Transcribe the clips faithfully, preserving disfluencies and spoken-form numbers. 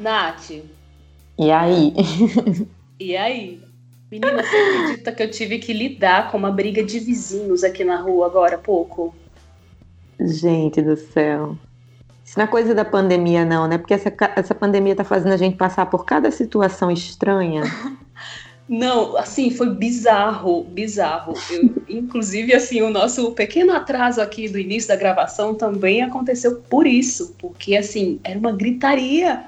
Nath. E aí? E aí? Menina, você acredita que eu tive que lidar com uma briga de vizinhos aqui na rua agora há pouco? Gente do céu. Isso não é coisa da pandemia, não, né? Porque essa, essa pandemia tá fazendo a gente passar por cada situação estranha. Não, assim, foi bizarro, bizarro. Eu, inclusive, assim, o nosso pequeno atraso aqui do início da gravação também aconteceu por isso, porque, assim, era uma gritaria.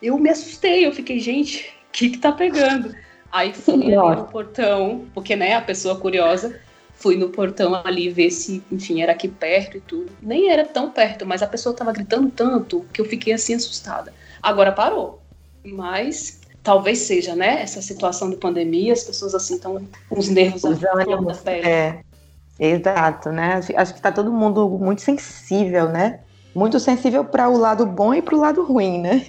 Eu me assustei, eu fiquei, gente, o que que tá pegando? Aí fui ali no portão, porque, né, a pessoa curiosa, fui no portão ali ver se, enfim, era aqui perto e tudo. Nem era tão perto, mas a pessoa tava gritando tanto que eu fiquei, assim, assustada. Agora parou, mas... Talvez seja, né? Essa situação de pandemia, as pessoas assim estão com os nervos à flor da pele. É, exato, né? Acho que está todo mundo muito sensível, né? Muito sensível para o lado bom e para o lado ruim, né?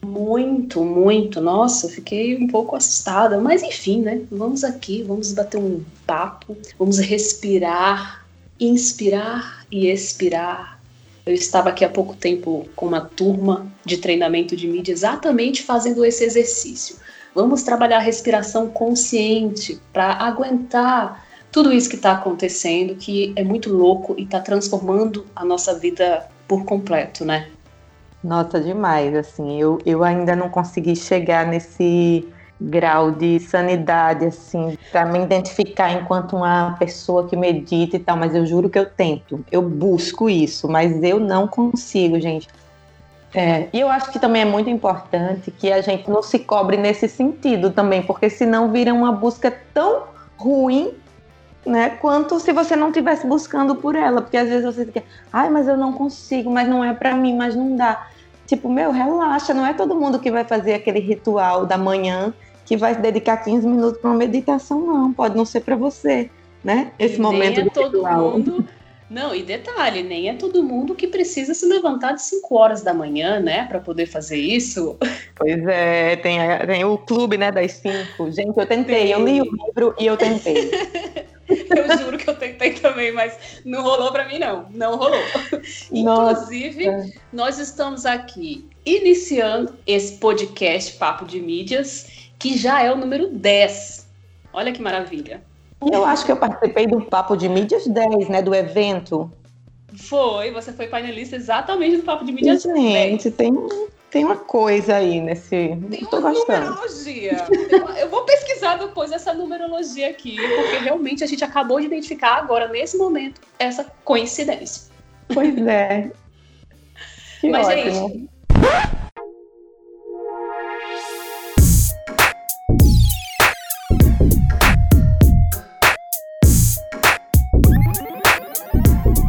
Muito, muito. Nossa, eu fiquei um pouco assustada. Mas enfim, né? Vamos aqui, vamos bater um papo, vamos respirar, inspirar e expirar. Eu estava aqui há pouco tempo com uma turma de treinamento de mídia exatamente fazendo esse exercício. Vamos trabalhar a respiração consciente para aguentar tudo isso que está acontecendo, que é muito louco e está transformando a nossa vida por completo, né? Nossa, demais, assim, eu, eu ainda não consegui chegar nesse grau de sanidade, assim, para me identificar enquanto uma pessoa que medita e tal, mas eu juro que eu tento, eu busco isso, mas eu não consigo, gente. É, e eu acho que também é muito importante que a gente não se cobre nesse sentido também, porque senão vira uma busca tão ruim, né, quanto se você não estivesse buscando por ela, porque às vezes você fica, ai, mas eu não consigo, mas não é para mim, mas não dá. Tipo, meu, relaxa, não é todo mundo que vai fazer aquele ritual da manhã que vai dedicar quinze minutos para uma meditação, não. Pode não ser para você, né? Esse e momento nem é todo ritual. Mundo... Não, e detalhe, nem é todo mundo que precisa se levantar de cinco horas da manhã, né? Para poder fazer isso. Pois é, tem, a, tem o clube, né, das cinco. Gente, eu tentei, tem. eu li o livro e eu tentei. Eu juro que eu tentei também, mas não rolou para mim, não. Não rolou. Nossa. Inclusive, nós estamos aqui iniciando esse podcast Papo de Mídias, que já é o número dez. Olha que maravilha. Eu acho que eu participei do Papo de Mídias dez, né? Do evento. Foi, você foi painelista exatamente do Papo de Mídias dez. Gente, tem... Tem uma coisa aí nesse... Tem uma numerologia. Eu vou pesquisar depois essa numerologia aqui, porque realmente a gente acabou de identificar agora, nesse momento, essa coincidência. Pois é. Que Mas, ótimo. Gente...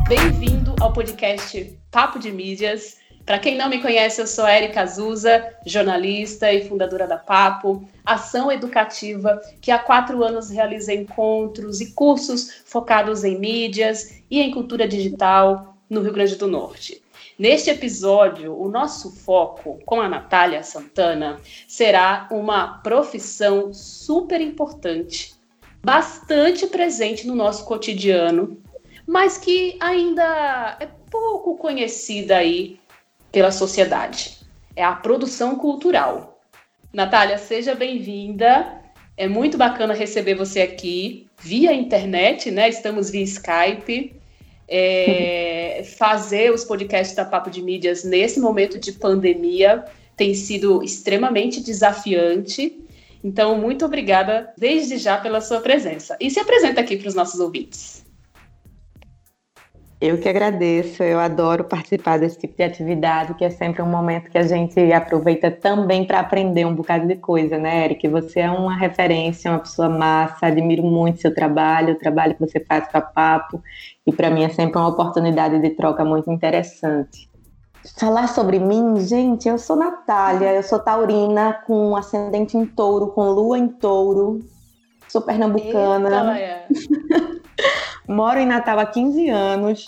Bem-vindo ao podcast Papo de Mídias. Para quem não me conhece, eu sou Erika Azusa, jornalista e fundadora da Papo, ação educativa, que há quatro anos realiza encontros e cursos focados em mídias e em cultura digital no Rio Grande do Norte. Neste episódio, o nosso foco com a Natália Santana será uma profissão super importante, bastante presente no nosso cotidiano, mas que ainda é pouco conhecida aí pela sociedade. É a produção cultural. Natália, seja bem-vinda. É muito bacana receber você aqui via internet, né? Estamos via Skype. É, fazer os podcasts da Papo de Mídias nesse momento de pandemia tem sido extremamente desafiante. Então, muito obrigada desde já pela sua presença. E se apresenta aqui para os nossos ouvintes. Eu que agradeço, eu adoro participar desse tipo de atividade, que é sempre um momento que a gente aproveita também para aprender um bocado de coisa, né, Eric? Você é uma referência, uma pessoa massa, admiro muito seu trabalho, o trabalho que você faz para Papo, e para mim é sempre uma oportunidade de troca muito interessante. Falar sobre mim, gente, eu sou Natália, eu sou taurina, com ascendente em touro, com lua em touro, sou pernambucana. Moro em Natal há quinze anos,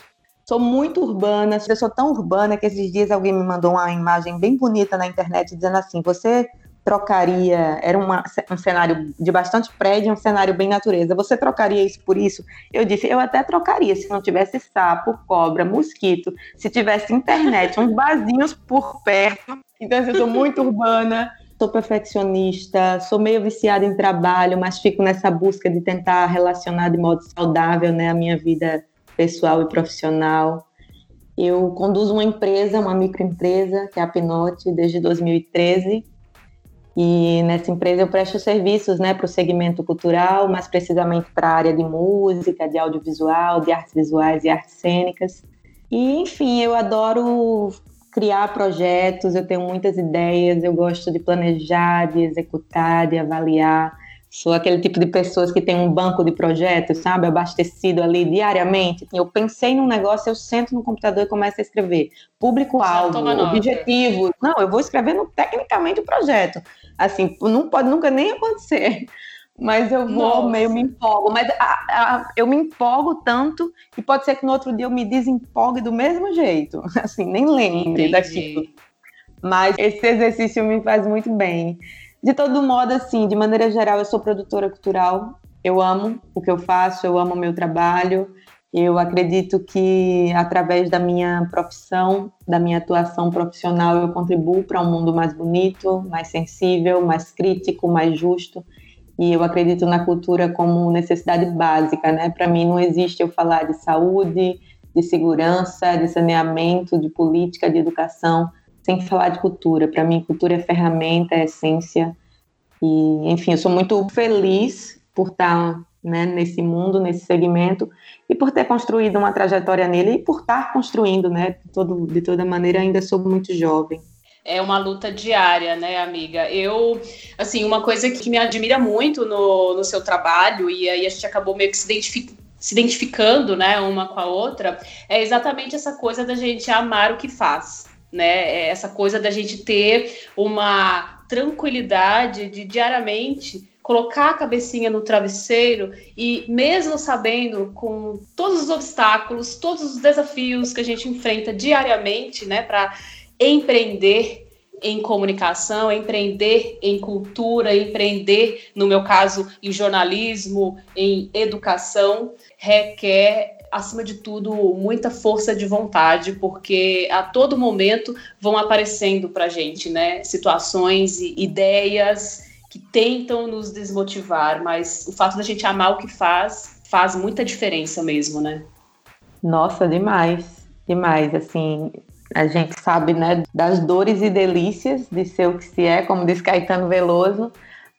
sou muito urbana, eu sou tão urbana que esses dias alguém me mandou uma imagem bem bonita na internet dizendo assim, você trocaria, era uma, um cenário de bastante prédio, um cenário bem natureza, você trocaria isso por isso? Eu disse, eu até trocaria, se não tivesse sapo, cobra, mosquito, se tivesse internet, uns barzinhos por perto, Então, eu sou muito urbana, sou perfeccionista, sou meio viciada em trabalho, mas fico nessa busca de tentar relacionar de modo saudável, né, a minha vida pessoal e profissional. Eu conduzo uma empresa, uma microempresa, que é a Pinote, desde dois mil e treze. E nessa empresa eu presto serviços, né, para o segmento cultural, mais precisamente para a área de música, de audiovisual, de artes visuais e artes cênicas. E, enfim, eu adoro criar projetos, eu tenho muitas ideias, eu gosto de planejar, de executar, de avaliar. Sou aquele tipo de pessoas que tem um banco de projetos, sabe, abastecido ali diariamente. Eu pensei num negócio, eu sento no computador e começo a escrever. Público-alvo, objetivo. Não, eu vou escrevendo tecnicamente o projeto. Assim, não pode nunca nem acontecer. Mas eu vou, Nossa. meio me empolgo. Mas a, a, eu me empolgo tanto que pode ser que no outro dia eu me desempolgue do mesmo jeito. Assim, nem lembre daquilo. Mas esse exercício me faz muito bem. De todo modo, assim, de maneira geral, eu sou produtora cultural. Eu amo o que eu faço, eu amo o meu trabalho. Eu acredito que, através da minha profissão, da minha atuação profissional, eu contribuo para um mundo mais bonito, mais sensível, mais crítico, mais justo. E eu acredito na cultura como necessidade básica, né? Para mim não existe eu falar de saúde, de segurança, de saneamento, de política, de educação, sem falar de cultura. Para mim, cultura é ferramenta, é essência. E, enfim, eu sou muito feliz por estar, né, nesse mundo, nesse segmento, e por ter construído uma trajetória nele, e por estar construindo, né? De, todo, de toda maneira, ainda sou muito jovem. É uma luta diária, né, amiga? Eu, assim, uma coisa que me admira muito no, no seu trabalho, e aí a gente acabou meio que se, identific, se identificando, né, uma com a outra, é exatamente essa coisa da gente amar o que faz, né? É essa coisa da gente ter uma tranquilidade de diariamente colocar a cabecinha no travesseiro e, mesmo sabendo, com todos os obstáculos, todos os desafios que a gente enfrenta diariamente, né, para empreender em comunicação, empreender em cultura, empreender, no meu caso, em jornalismo, em educação, requer, acima de tudo, muita força de vontade, porque a todo momento vão aparecendo para a gente, né, situações e ideias que tentam nos desmotivar, mas o fato da gente amar o que faz, faz muita diferença mesmo, né? Nossa, demais, demais, assim... A gente sabe, né, das dores e delícias de ser o que se é, como diz Caetano Veloso,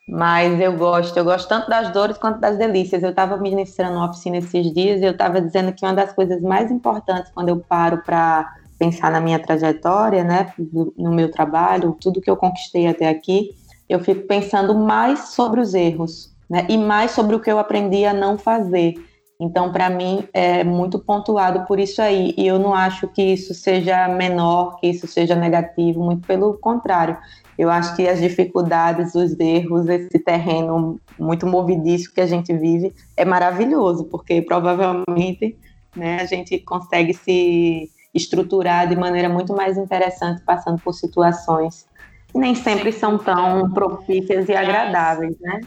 mas eu gosto, eu gosto tanto das dores quanto das delícias. Eu estava ministrando uma oficina esses dias e eu estava dizendo que uma das coisas mais importantes quando eu paro para pensar na minha trajetória, né, no meu trabalho, tudo que eu conquistei até aqui, eu fico pensando mais sobre os erros, né, e mais sobre o que eu aprendi a não fazer. Então, para mim, é muito pontuado por isso aí. E eu não acho que isso seja menor, que isso seja negativo, muito pelo contrário. Eu acho que as dificuldades, os erros, esse terreno muito movidiço que a gente vive é maravilhoso, porque provavelmente, né, a gente consegue se estruturar de maneira muito mais interessante passando por situações que nem sempre são tão propícias e agradáveis, né?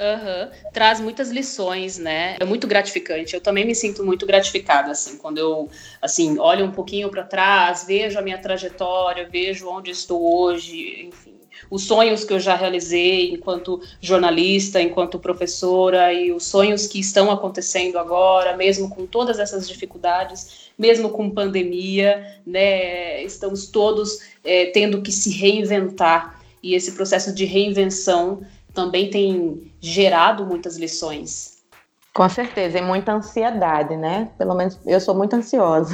Uhum. Traz muitas lições, né? É muito gratificante. Eu também me sinto muito gratificada, assim, quando eu, assim, olho um pouquinho para trás, vejo a minha trajetória, vejo onde estou hoje, enfim, os sonhos que eu já realizei enquanto jornalista, enquanto professora, e os sonhos que estão acontecendo agora, mesmo com todas essas dificuldades, mesmo com pandemia, né? Estamos todos é, tendo que se reinventar, e esse processo de reinvenção também tem gerado muitas lições. Com certeza, e muita ansiedade, né? Pelo menos eu sou muito ansiosa.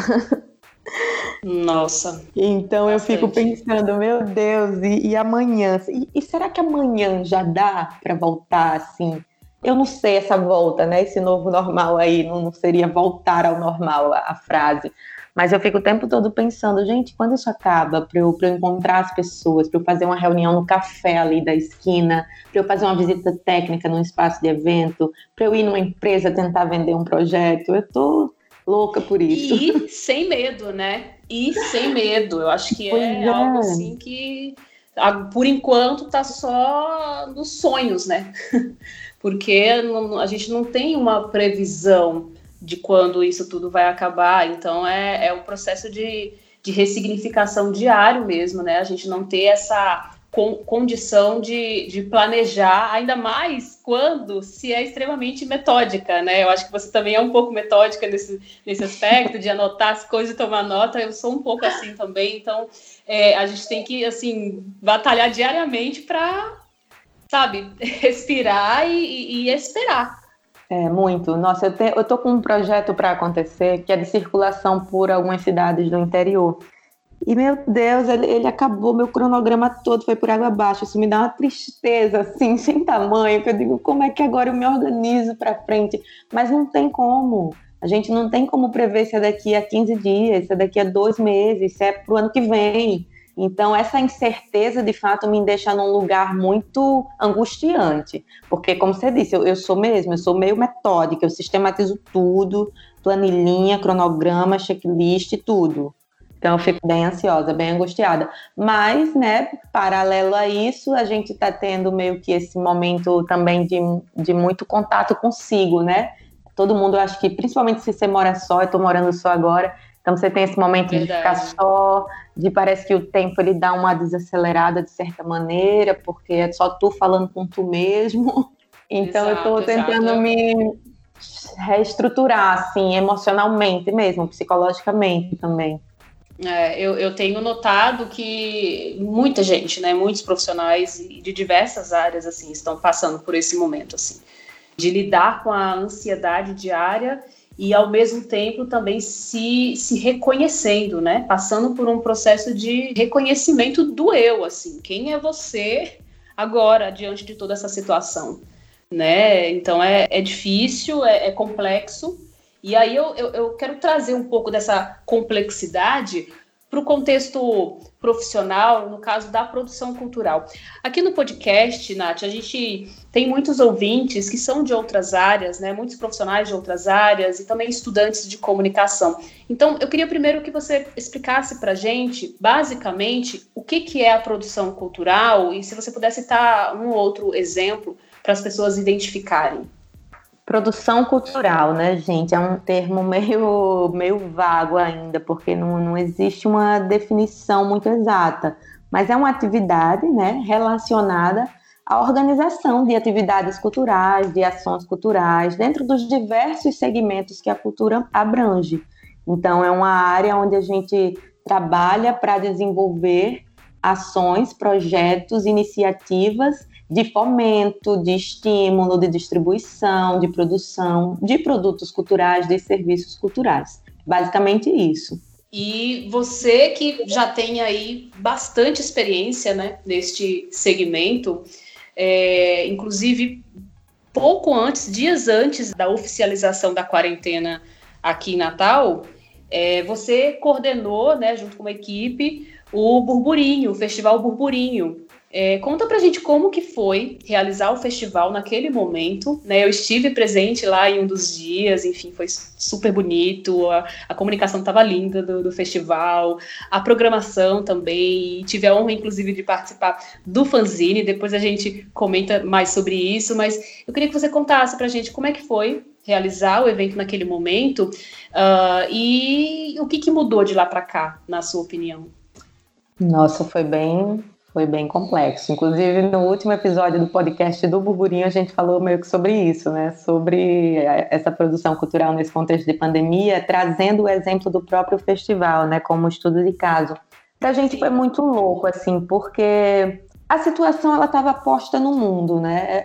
Nossa. Então bastante. Eu fico pensando, meu Deus, e, e amanhã? E, e será que amanhã já dá para voltar assim? Eu não sei essa volta, né? Esse novo normal aí, não, não seria voltar ao normal a, a frase. Mas eu fico o tempo todo pensando, gente, quando isso acaba? Para eu, eu encontrar as pessoas, para eu fazer uma reunião no café ali da esquina, para eu fazer uma visita técnica num espaço de evento, para eu ir numa empresa tentar vender um projeto. Eu tô louca por isso. E sem medo, né? E sem medo. Eu acho que é, é algo assim que, por enquanto, tá só nos sonhos, né? Porque a gente não tem uma previsão de quando isso tudo vai acabar, então é, é um processo de, de ressignificação diário mesmo, né? A gente não ter essa con- condição de, de planejar, ainda mais quando se é extremamente metódica, né? Eu acho que você também é um pouco metódica nesse, nesse aspecto, de anotar as coisas e tomar nota. Eu sou um pouco assim também, então é, a gente tem que, assim, batalhar diariamente para, sabe, respirar e, e, e esperar. É, muito. Nossa, eu, te, eu tô com um projeto para acontecer que é de circulação por algumas cidades do interior. E, meu Deus, ele, ele acabou, meu cronograma todo foi por água abaixo. Isso me dá uma tristeza, assim, sem tamanho, que eu digo, como é que agora eu me organizo para frente? Mas não tem como. A gente não tem como prever se é daqui a quinze dias, se é daqui a dois meses, se é pro ano que vem. Então, essa incerteza, de fato, me deixa num lugar muito angustiante. Porque, como você disse, eu, eu sou mesmo, eu sou meio metódica, eu sistematizo tudo, planilhinha, cronograma, checklist, tudo. Então, eu fico bem ansiosa, bem angustiada. Mas, né, paralelo a isso, a gente está tendo meio que esse momento também de, de muito contato consigo, né? Todo mundo, eu acho que, principalmente se você mora só, eu estou morando só agora... Então, você tem esse momento Verdade. de ficar só, de parece que o tempo ele dá uma desacelerada de certa maneira, porque é só tu falando com tu mesmo. Então, exato, eu tô tentando exato. me reestruturar, assim, emocionalmente mesmo, psicologicamente também. É, eu, eu tenho notado que muita gente, né, muitos profissionais de diversas áreas, assim, estão passando por esse momento, assim, de lidar com a ansiedade diária e, ao mesmo tempo, também se, se reconhecendo, né? Passando por um processo de reconhecimento do eu, assim. Quem é você agora, diante de toda essa situação, né? Então, é, é difícil, é, é complexo. E aí, eu, eu, eu quero trazer um pouco dessa complexidade para o contexto profissional, no caso da produção cultural. Aqui no podcast, Nath, a gente tem muitos ouvintes que são de outras áreas, né? Muitos profissionais de outras áreas e também estudantes de comunicação. Então, eu queria primeiro que você explicasse para a gente, basicamente, o que, que é a produção cultural e se você pudesse citar um outro exemplo para as pessoas identificarem. Produção cultural, né, gente? É um termo meio, meio vago ainda, porque não, não existe uma definição muito exata. Mas é uma atividade, né, relacionada à organização de atividades culturais, de ações culturais, dentro dos diversos segmentos que a cultura abrange. Então, é uma área onde a gente trabalha para desenvolver ações, projetos, iniciativas de fomento, de estímulo, de distribuição, de produção, de produtos culturais, de serviços culturais. Basicamente isso. E você que já tem aí bastante experiência, né, neste segmento, é, inclusive pouco antes, dias antes da oficialização da quarentena aqui em Natal, é, você coordenou, né, junto com uma equipe, o Burburinho, o Festival Burburinho. É, conta pra gente como que foi realizar o festival naquele momento, né? Eu estive presente lá em um dos dias, enfim, foi super bonito, a, a comunicação estava linda do, do festival, a programação também, e tive a honra, inclusive, de participar do fanzine, depois a gente comenta mais sobre isso, mas eu queria que você contasse pra gente como é que foi realizar o evento naquele momento uh, e o que, que mudou de lá pra cá, na sua opinião? Nossa, foi bem... Foi bem complexo. Inclusive, no último episódio do podcast do Burburinho, a gente falou meio que sobre isso, né? Sobre essa produção cultural nesse contexto de pandemia, trazendo o exemplo do próprio festival, né? Como estudo de caso. Pra gente foi muito louco, assim, porque a situação, ela estava posta no mundo, né?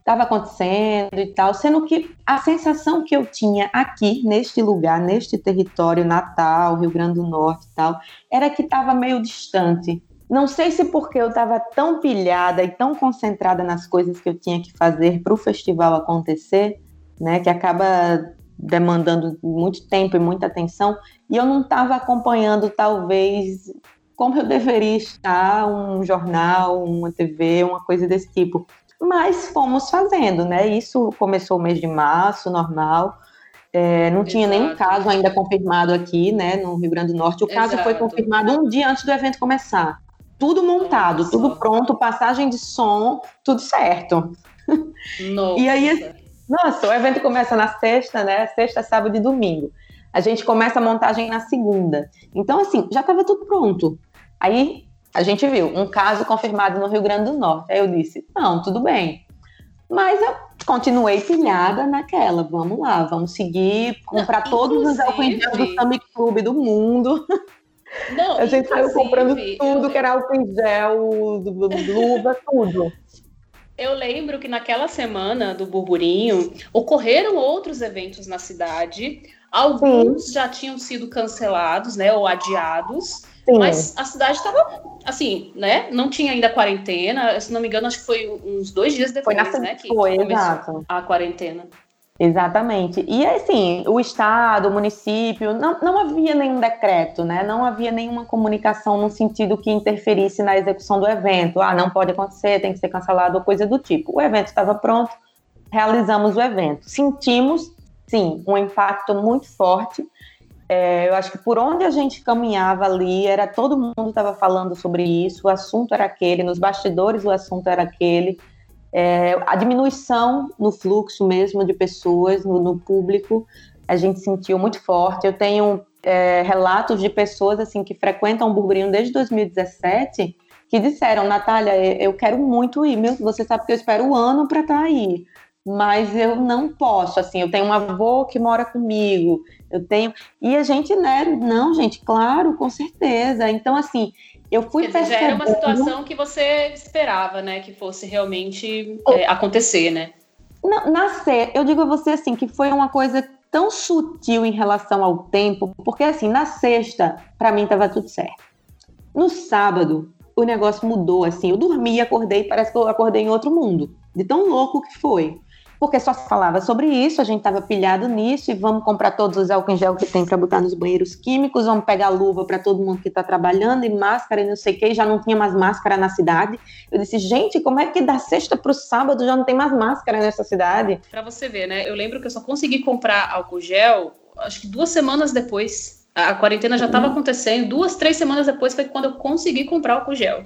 Estava acontecendo e tal, sendo que a sensação que eu tinha aqui, neste lugar, neste território, Natal, Rio Grande do Norte e tal, era que estava meio distante. Não sei se porque eu estava tão pilhada e tão concentrada nas coisas que eu tinha que fazer para o festival acontecer, né, que acaba demandando muito tempo e muita atenção, e eu não estava acompanhando, talvez, como eu deveria estar, um jornal, uma T V, uma coisa desse tipo. Mas fomos fazendo, né? Isso começou o mês de março, normal. É, não Exato. tinha nenhum caso ainda confirmado aqui, né, no Rio Grande do Norte. O caso Exato. foi confirmado um dia antes do evento começar. Tudo montado, Nossa. tudo pronto, passagem de som, tudo certo. Nossa. E aí, nossa, o evento começa na sexta, né? Sexta, sábado e domingo. A gente começa a montagem na segunda. Então, assim, já estava tudo pronto. Aí a gente viu um caso confirmado no Rio Grande do Norte. Aí eu disse, não, tudo bem. Mas eu continuei pilhada naquela, vamos lá, vamos seguir, comprar não, todos os álcool do Summit Club do mundo. Não, a gente saiu comprando tudo, eu... que era álcool em gel, luva, tudo. Eu lembro que naquela semana do Burburinho, ocorreram outros eventos na cidade, alguns Sim. já tinham sido cancelados, né, ou adiados, Sim. mas a cidade estava, assim, né, não tinha ainda quarentena, se não me engano, acho que foi uns dois dias depois, foi na... né, que foi, começou exato. A quarentena. Exatamente. E assim, o Estado, o município, não, não havia nenhum decreto, né? Não havia nenhuma comunicação no sentido que interferisse na execução do evento. Ah, não pode acontecer, tem que ser cancelado, ou coisa do tipo. O evento estava pronto, realizamos o evento. Sentimos, sim, um impacto muito forte. É, eu acho que por onde a gente caminhava ali, era todo mundo estava falando sobre isso, o assunto era aquele, nos bastidores o assunto era aquele. É, a diminuição no fluxo mesmo de pessoas, no, no público, a gente sentiu muito forte. Eu tenho é, relatos de pessoas assim, que frequentam o Burburinho desde dois mil e dezessete, que disseram, Natália, eu quero muito ir, meu, você sabe que eu espero um ano para estar aí, mas eu não posso, assim, eu tenho um avô que mora comigo, eu tenho... E a gente, né, não, gente, claro, com certeza. Então, assim... Eu fui dizer, percebendo... Já era uma situação que você esperava, né? Que fosse realmente é, acontecer, né? Nascer, eu digo a você assim, que foi uma coisa tão sutil em relação ao tempo, porque assim, na sexta, pra mim tava tudo certo. No sábado, o negócio mudou, assim, eu dormi e acordei, parece que eu acordei em outro mundo, de tão louco que foi. Porque só se falava sobre isso, a gente estava pilhado nisso, e vamos comprar todos os álcool em gel que tem para botar nos banheiros químicos, vamos pegar luva para todo mundo que está trabalhando, e máscara, e não sei o que, já não tinha mais máscara na cidade. Eu disse, gente, como é que da sexta para o sábado já não tem mais máscara nessa cidade? Para você ver, né? Eu lembro que eu só consegui comprar álcool gel, acho que duas semanas depois. A quarentena já estava acontecendo, duas, três semanas depois foi quando eu consegui comprar álcool gel.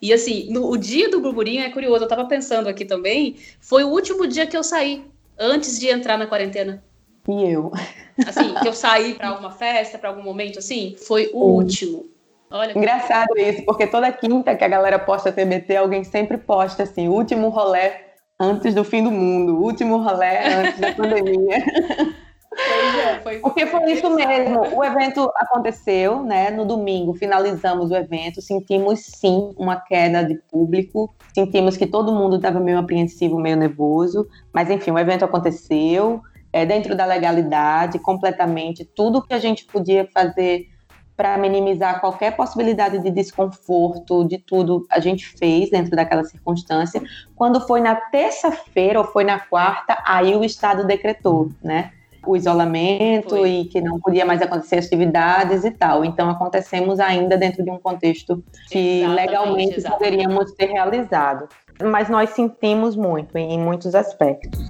E assim, no, o dia do Burburinho, é curioso, eu tava pensando aqui também, foi o último dia que eu saí, antes de entrar na quarentena. E eu? Assim, que eu saí pra alguma festa, pra algum momento, assim, foi o Sim. último. Olha, engraçado que... isso, porque toda quinta que a galera posta T B T, alguém sempre posta assim, último rolê antes do fim do mundo, último rolê antes da pandemia. Pois é, foi, porque foi isso mesmo, o evento aconteceu, né, no domingo finalizamos o evento, sentimos sim uma queda de público, sentimos que todo mundo estava meio apreensivo, meio nervoso, mas enfim, o evento aconteceu, é, dentro da legalidade, completamente, tudo que a gente podia fazer para minimizar qualquer possibilidade de desconforto, de tudo, a gente fez dentro daquela circunstância. Quando foi na terça-feira ou foi na quarta, aí o Estado decretou, né, o isolamento Foi. E que não podia mais acontecer atividades e tal. Então, acontecemos ainda dentro de um contexto que exatamente, legalmente exatamente. Poderíamos ter realizado. Mas nós sentimos muito, em muitos aspectos.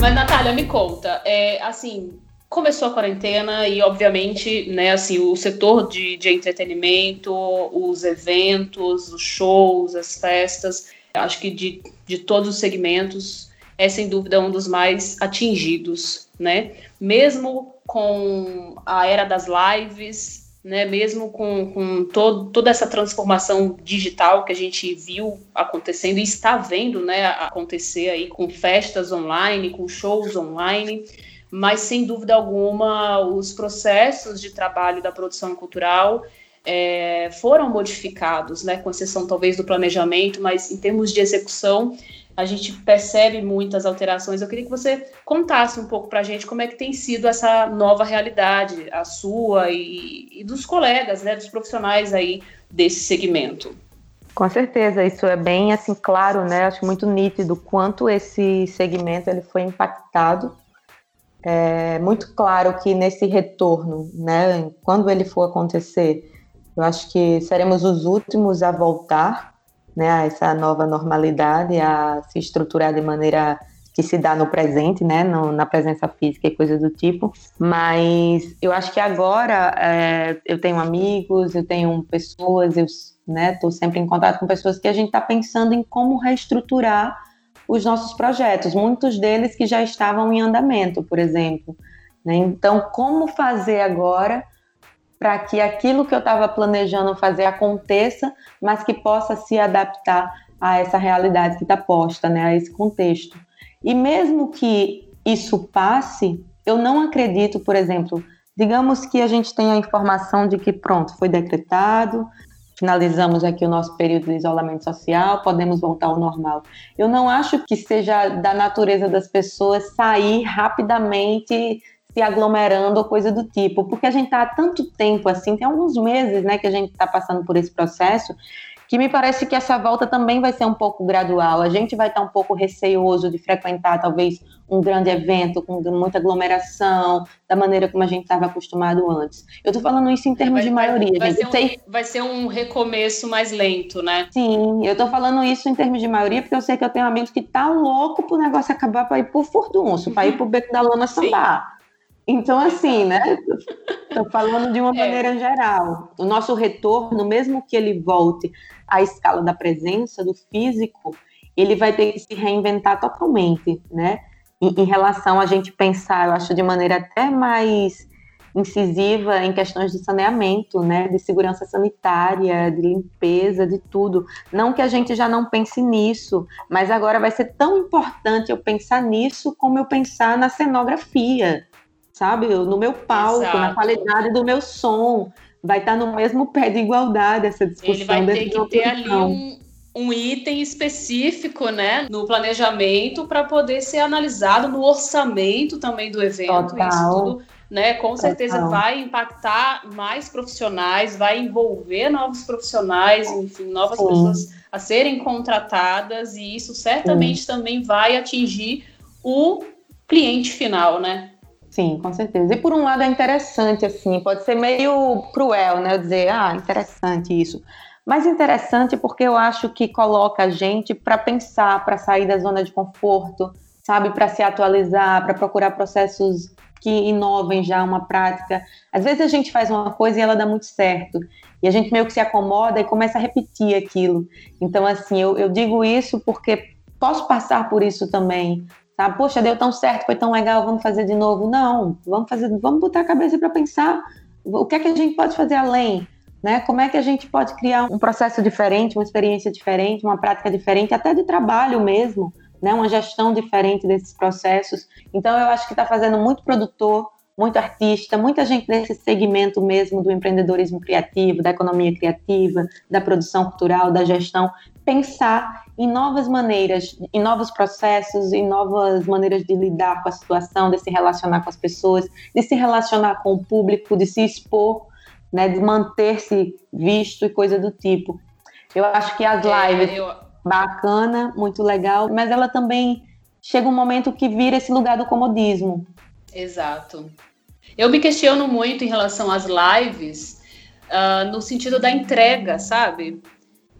Mas, Natália, me conta, é, assim... Começou a quarentena e, obviamente, né, assim, o setor de, de entretenimento, os eventos, os shows, as festas, acho que de, de todos os segmentos, é sem dúvida um dos mais atingidos, né? Mesmo com a era das lives, né, mesmo com, com todo, toda essa transformação digital que a gente viu acontecendo e está vendo, né, acontecer aí com festas online, com shows online... Mas, sem dúvida alguma, os processos de trabalho da produção cultural é, foram modificados, né? Com exceção, talvez, do planejamento, mas em termos de execução, a gente percebe muitas alterações. Eu queria que você contasse um pouco para a gente como é que tem sido essa nova realidade, a sua e, e dos colegas, né? Dos profissionais aí desse segmento. Com certeza, isso é bem assim, claro, né? Acho muito nítido o quanto esse segmento ele foi impactado. É muito claro que nesse retorno, né, quando ele for acontecer, eu acho que seremos os últimos a voltar, né, a essa nova normalidade, a se estruturar de maneira que se dá no presente, né, no, na presença física e coisa do tipo. Mas eu acho que agora é, eu tenho amigos, eu tenho pessoas, eu, né, estou sempre em contato com pessoas que a gente está pensando em como reestruturar os nossos projetos, muitos deles que já estavam em andamento, por exemplo. Né? Então, como fazer agora para que aquilo que eu estava planejando fazer aconteça, mas que possa se adaptar a essa realidade que está posta, né? A esse contexto. E mesmo que isso passe, eu não acredito, por exemplo, digamos que a gente tenha a informação de que, pronto, foi decretado, finalizamos aqui o nosso período de isolamento social, podemos voltar ao normal. Eu não acho que seja da natureza das pessoas sair rapidamente se aglomerando ou coisa do tipo, porque a gente está há tanto tempo assim, tem alguns meses, né, que a gente está passando por esse processo, que me parece que essa volta também vai ser um pouco gradual. A gente vai estar um pouco receoso de frequentar talvez um grande evento com muita aglomeração, da maneira como a gente estava acostumado antes. Eu estou falando isso em termos vai, de maioria, vai, vai gente. Ser um, sei... Vai ser um recomeço mais lento, né? Sim, eu estou falando isso em termos de maioria, porque eu sei que eu tenho amigos que tá louco pro negócio acabar para ir pro furdunço, uhum. para ir pro Beco da Lona Samba. Então, assim, né? Estou falando de uma maneira é. geral. O nosso retorno, mesmo que ele volte à escala da presença, do físico, ele vai ter que se reinventar totalmente, né? Em, em relação a gente pensar, eu acho, de maneira até mais incisiva em questões de saneamento, né? De segurança sanitária, de limpeza, de tudo. Não que a gente já não pense nisso, mas agora vai ser tão importante eu pensar nisso como eu pensar na cenografia, sabe, no meu palco, Exato. na qualidade do meu som, vai estar no mesmo pé de igualdade essa discussão. Ele vai ter que ter ali um, um item específico, né, no planejamento para poder ser analisado no orçamento também do evento. Total. Isso tudo, né, com Total. certeza vai impactar mais profissionais, vai envolver novos profissionais, enfim, novas Sim. pessoas a serem contratadas, e isso certamente Sim. também vai atingir o cliente final, né? Sim, com certeza. E por um lado é interessante, assim, pode ser meio cruel, né, eu dizer, ah, interessante isso. Mas interessante porque eu acho que coloca a gente para pensar, para sair da zona de conforto, sabe, para se atualizar, para procurar processos que inovem já uma prática. Às vezes a gente faz uma coisa e ela dá muito certo, e a gente meio que se acomoda e começa a repetir aquilo. Então, assim, eu, eu digo isso porque posso passar por isso também. Tá? Poxa, deu tão certo, foi tão legal, vamos fazer de novo. Não, vamos fazer, vamos botar a cabeça para pensar o que é que a gente pode fazer além, né? Como é que a gente pode criar um processo diferente, uma experiência diferente, uma prática diferente, até de trabalho mesmo, né? Uma gestão diferente desses processos. Então, eu acho que está fazendo muito produtor, muito artista, muita gente desse segmento mesmo do empreendedorismo criativo, da economia criativa, da produção cultural, da gestão, pensar em novas maneiras, em novos processos, em novas maneiras de lidar com a situação, de se relacionar com as pessoas, de se relacionar com o público, de se expor, né, de manter-se visto e coisa do tipo. Eu acho que as lives, é, eu... bacana, muito legal, mas ela também chega um momento que vira esse lugar do comodismo. Exato. Eu me questiono muito em relação às lives, uh, no sentido da entrega, sabe?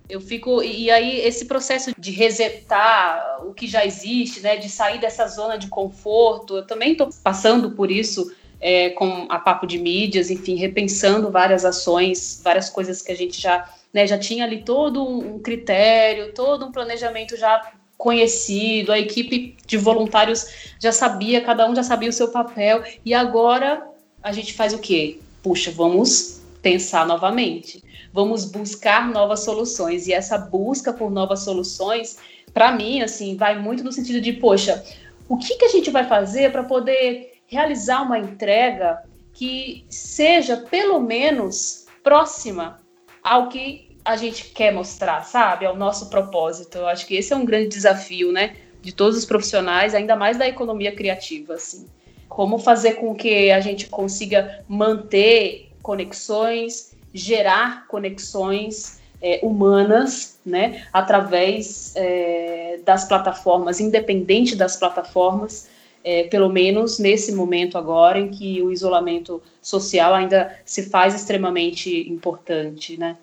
Eu fico... E aí, esse processo de resetar o que já existe, né? De sair dessa zona de conforto. Eu também estou passando por isso é, com a Papo de Mídias, enfim, repensando várias ações, várias coisas que a gente já, né, já tinha ali todo um critério, todo um planejamento já... conhecido, a equipe de voluntários já sabia, cada um já sabia o seu papel, e agora a gente faz o quê? Puxa, vamos pensar novamente, vamos buscar novas soluções, e essa busca por novas soluções, para mim, assim, vai muito no sentido de, poxa, o que que a gente vai fazer para poder realizar uma entrega que seja, pelo menos, próxima ao que a gente quer mostrar, sabe? É o nosso propósito. Eu acho que esse é um grande desafio, né? De todos os profissionais, ainda mais da economia criativa, assim. Como fazer com que a gente consiga manter conexões, gerar conexões é, humanas, né? Através é, das plataformas, independente das plataformas, é, pelo menos nesse momento agora em que o isolamento social ainda se faz extremamente importante, né?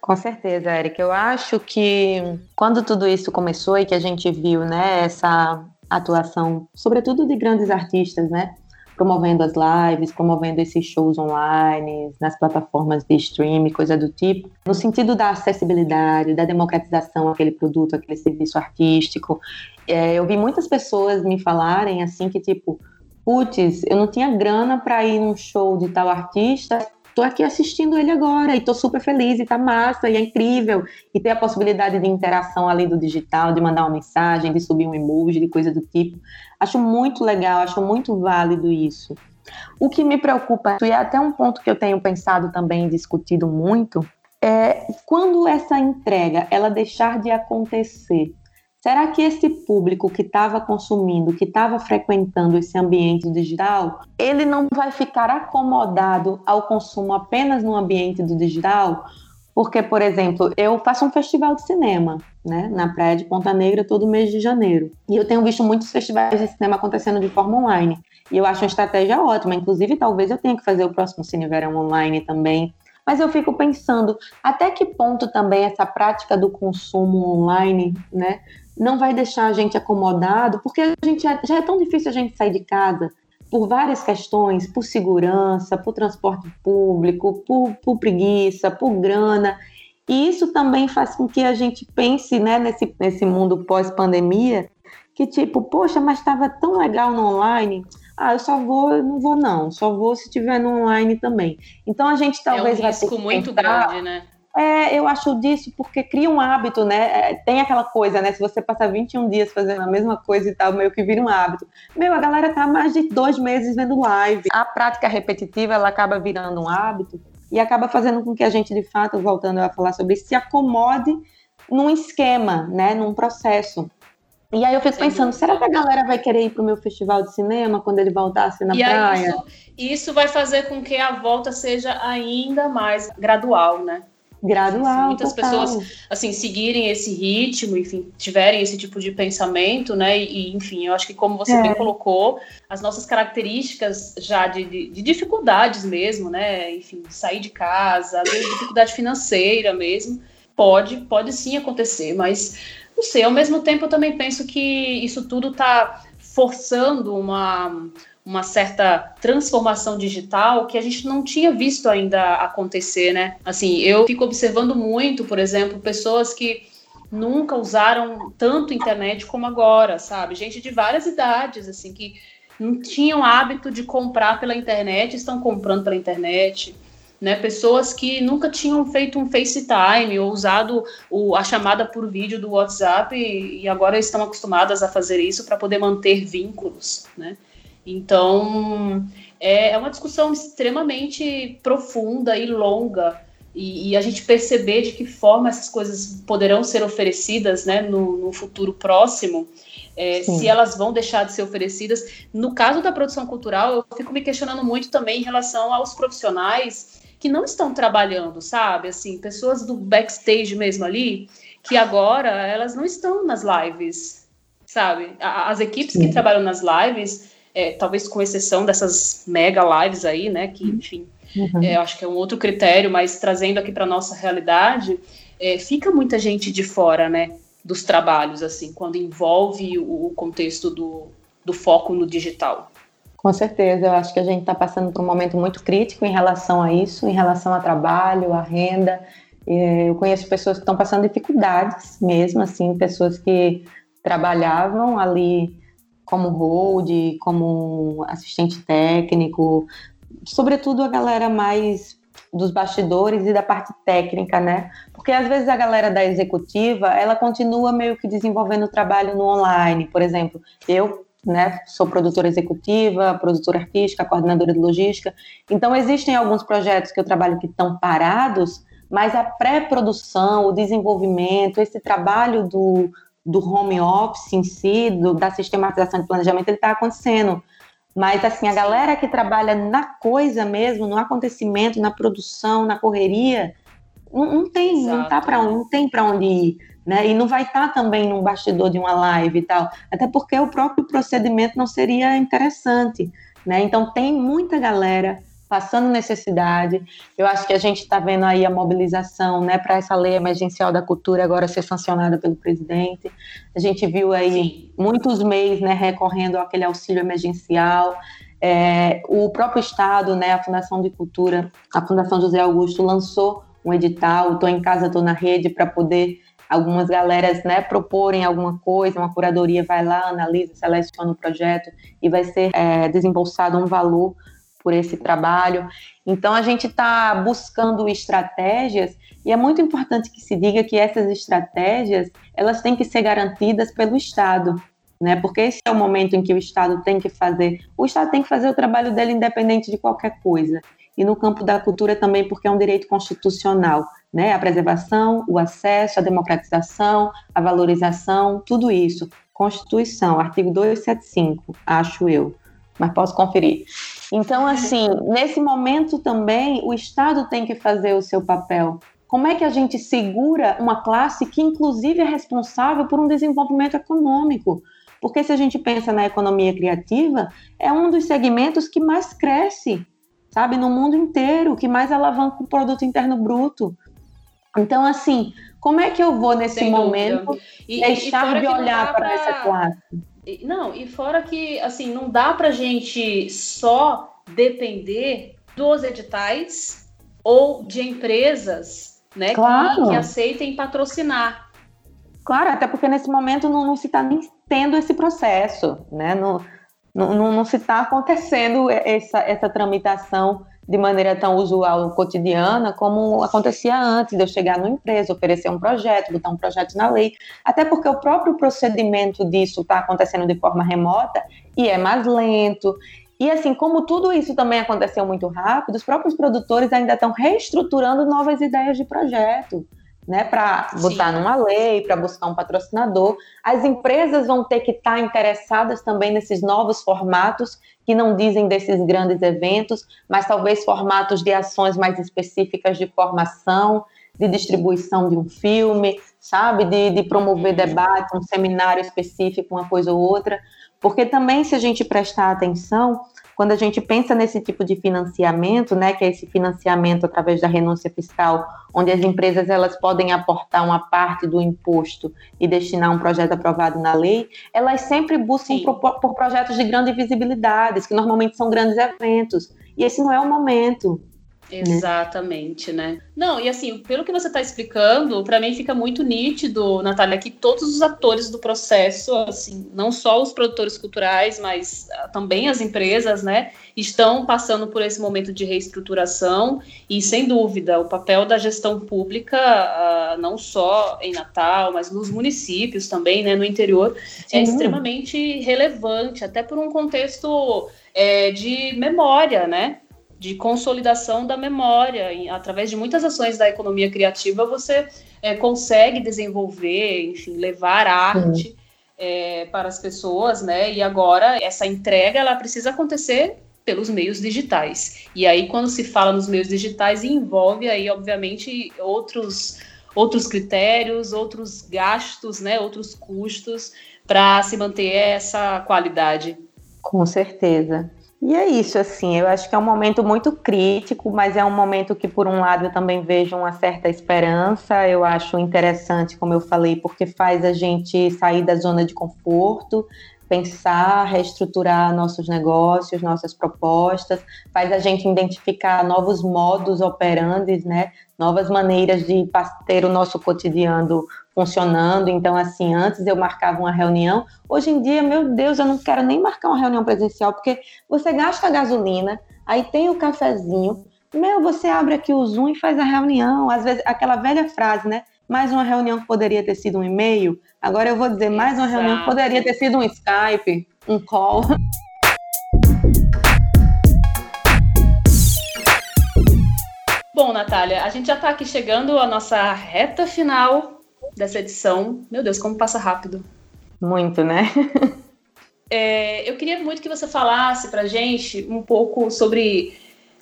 Com certeza, Erika. Eu acho que quando tudo isso começou e que a gente viu, né, essa atuação, sobretudo de grandes artistas, né, promovendo as lives, promovendo esses shows online, nas plataformas de streaming, coisa do tipo, no sentido da acessibilidade, da democratização àquele produto, àquele serviço artístico. É, eu vi muitas pessoas me falarem assim que, tipo, putz, eu não tinha grana para ir num show de tal artista, tô aqui assistindo ele agora e tô super feliz e tá massa e é incrível. E ter a possibilidade de interação além do digital, de mandar uma mensagem, de subir um emoji, de coisa do tipo. Acho muito legal, acho muito válido isso. O que me preocupa, e é até um ponto que eu tenho pensado também e discutido muito, é quando essa entrega, ela deixar de acontecer. Será que esse público que estava consumindo, que estava frequentando esse ambiente digital, ele não vai ficar acomodado ao consumo apenas no ambiente do digital? Porque, por exemplo, eu faço um festival de cinema, né, na Praia de Ponta Negra todo mês de janeiro. E eu tenho visto muitos festivais de cinema acontecendo de forma online. E eu acho uma estratégia ótima. Inclusive, talvez eu tenha que fazer o próximo Cine Verão online também. Mas eu fico pensando, até que ponto também essa prática do consumo online, né, não vai deixar a gente acomodado, porque a gente já, já é tão difícil a gente sair de casa por várias questões, por segurança, por transporte público, por, por preguiça, por grana. E isso também faz com que a gente pense, né, nesse, nesse mundo pós-pandemia, que tipo, poxa, mas estava tão legal no online... Ah, eu só vou, eu não vou não, só vou se tiver no online também. Então a gente talvez vai ter que é um risco muito grande, né? É, eu acho disso porque cria um hábito, né? É, tem aquela coisa, né? Se você passar vinte e um dias fazendo a mesma coisa e tal, meio que vira um hábito. Meu, a galera tá há mais de dois meses vendo live. A prática repetitiva, ela acaba virando um hábito e acaba fazendo com que a gente, de fato, voltando a falar sobre isso, se acomode num esquema, né? Num processo. E aí eu fico pensando, será que a galera vai querer ir pro meu festival de cinema quando ele voltasse na e praia? Isso, isso vai fazer com que a volta seja ainda mais gradual, né? Gradual, muitas total. Pessoas, assim, seguirem esse ritmo, enfim, tiverem esse tipo de pensamento, né? E, enfim, eu acho que como você é. bem colocou, as nossas características já de, de, de dificuldades mesmo, né? Enfim, sair de casa, às vezes dificuldade financeira mesmo, pode, pode sim acontecer, mas... Não sei, ao mesmo tempo eu também penso que isso tudo está forçando uma, uma certa transformação digital que a gente não tinha visto ainda acontecer, né? Assim, eu fico observando muito, por exemplo, pessoas que nunca usaram tanto internet como agora, sabe? Gente de várias idades, assim, que não tinham hábito de comprar pela internet, estão comprando pela internet... Né, pessoas que nunca tinham feito um FaceTime ou usado o, a chamada por vídeo do WhatsApp e, e agora estão acostumadas a fazer isso para poder manter vínculos, né? Então, é, é uma discussão extremamente profunda e longa e, e a gente perceber de que forma essas coisas poderão ser oferecidas, né, no, no futuro próximo. É, se elas vão deixar de ser oferecidas. No caso da produção cultural, eu fico me questionando muito também em relação aos profissionais que não estão trabalhando, sabe? Assim, pessoas do backstage mesmo ali, que agora elas não estão nas lives, sabe? As equipes Sim. que trabalham nas lives, é, talvez com exceção dessas mega lives aí, né? Que, enfim, uhum. é, acho que é um outro critério, mas trazendo aqui para a nossa realidade, é, fica muita gente de fora, né? Dos trabalhos, assim, quando envolve o contexto do, do foco no digital. Com certeza, eu acho que a gente está passando por um momento muito crítico em relação a isso, em relação a trabalho, a renda. Eu conheço pessoas que estão passando dificuldades mesmo, assim, pessoas que trabalhavam ali como hold, como assistente técnico, sobretudo a galera mais... dos bastidores e da parte técnica, né? Porque às vezes a galera da executiva, ela continua meio que desenvolvendo o trabalho no online. Por exemplo, eu, né, sou produtora executiva, produtora artística, coordenadora de logística. Então existem alguns projetos que eu trabalho que estão parados, mas a pré-produção, o desenvolvimento, esse trabalho do, do home office em si, do, da sistematização de planejamento, ele está acontecendo. Mas, assim, a galera que trabalha na coisa mesmo, no acontecimento, na produção, na correria, não, não tem, Exato. não tá pra onde, não tem para onde ir, né? E não vai estar tá também num bastidor de uma live e tal, até porque o próprio procedimento não seria interessante, né? Então, tem muita galera passando necessidade. Eu acho que a gente está vendo aí a mobilização, né, para essa lei emergencial da cultura agora ser sancionada pelo presidente. A gente viu aí Sim. muitos meios, né, recorrendo àquele auxílio emergencial. É, o próprio Estado, né, a Fundação de Cultura, a Fundação José Augusto lançou um edital, Tô em Casa, Tô na Rede, para poder algumas galeras, né, proporem alguma coisa, uma curadoria vai lá, analisa, seleciona o projeto e vai ser é, desembolsado um valor por esse trabalho. Então a gente está buscando estratégias e é muito importante que se diga que essas estratégias elas têm que ser garantidas pelo Estado, né? Porque esse é o momento em que o Estado tem que fazer, o Estado tem que fazer o trabalho dele independente de qualquer coisa. E no campo da cultura também, porque é um direito constitucional, né? A preservação, o acesso, a democratização, a valorização, tudo isso. Constituição, artigo duzentos e setenta e cinco, acho eu, mas posso conferir. Então, assim, nesse momento também, o Estado tem que fazer o seu papel. Como é que a gente segura uma classe que, inclusive, é responsável por um desenvolvimento econômico? Porque se a gente pensa na economia criativa, é um dos segmentos que mais cresce, sabe, no mundo inteiro, que mais alavanca o produto interno bruto. Então, assim, como é que eu vou, nesse Sem momento, e, deixar e de olhar para essa classe? Não, e fora que, assim, não dá para a gente só depender dos editais ou de empresas, né, claro, que, que aceitem patrocinar. Claro, até porque nesse momento não, não se está nem tendo esse processo, né, não... Não, não, não se está acontecendo essa, essa tramitação de maneira tão usual, cotidiana, como acontecia antes de eu chegar numa empresa, oferecer um projeto, botar um projeto na lei, até porque o próprio procedimento disso está acontecendo de forma remota e é mais lento. E assim, como tudo isso também aconteceu muito rápido, os próprios produtores ainda estão reestruturando novas ideias de projeto, né, para botar numa lei, para buscar um patrocinador. As empresas vão ter que estar interessadas também nesses novos formatos que não dizem desses grandes eventos, mas talvez formatos de ações mais específicas de formação, de distribuição de um filme, sabe, de, de promover debate, um seminário específico, uma coisa ou outra. Porque também, se a gente prestar atenção, quando a gente pensa nesse tipo de financiamento, né, que é esse financiamento através da renúncia fiscal, onde as empresas elas podem aportar uma parte do imposto e destinar um projeto aprovado na lei, elas sempre buscam por, por projetos de grande visibilidade, que normalmente são grandes eventos, e esse não é o momento. Exatamente, né? né? Não, e assim, pelo que você está explicando, para mim fica muito nítido, Natália, que todos os atores do processo, assim, não só os produtores culturais, mas também as empresas, né, estão passando por esse momento de reestruturação e, sem dúvida, o papel da gestão pública, não só em Natal, mas nos municípios também, né, no interior, é, uhum, extremamente relevante, até por um contexto é, de memória, né? De consolidação da memória, através de muitas ações da economia criativa, você é, consegue desenvolver, enfim, levar arte é, para as pessoas, né? E agora essa entrega, ela precisa acontecer pelos meios digitais. E aí, quando se fala nos meios digitais, envolve aí, obviamente, outros, outros critérios, outros gastos, né? Outros custos para se manter essa qualidade. Com certeza. E é isso, assim, eu acho que é um momento muito crítico, mas é um momento que, por um lado, eu também vejo uma certa esperança, eu acho interessante, como eu falei, porque faz a gente sair da zona de conforto, pensar, reestruturar nossos negócios, nossas propostas, faz a gente identificar novos modus operandi, né, novas maneiras de ter o nosso cotidiano funcionando. Então, assim, antes eu marcava uma reunião, hoje em dia, meu Deus, eu não quero nem marcar uma reunião presencial, porque você gasta a gasolina, aí tem o cafezinho, meu, você abre aqui o Zoom e faz a reunião, às vezes, aquela velha frase, né, mais uma reunião que poderia ter sido um e-mail, agora eu vou dizer, mais uma reunião que poderia ter sido um Skype, um call... Bom, Natália, a gente já está aqui chegando à nossa reta final dessa edição. Meu Deus, como passa rápido. Muito, né? É, eu queria muito que você falasse para a gente um pouco sobre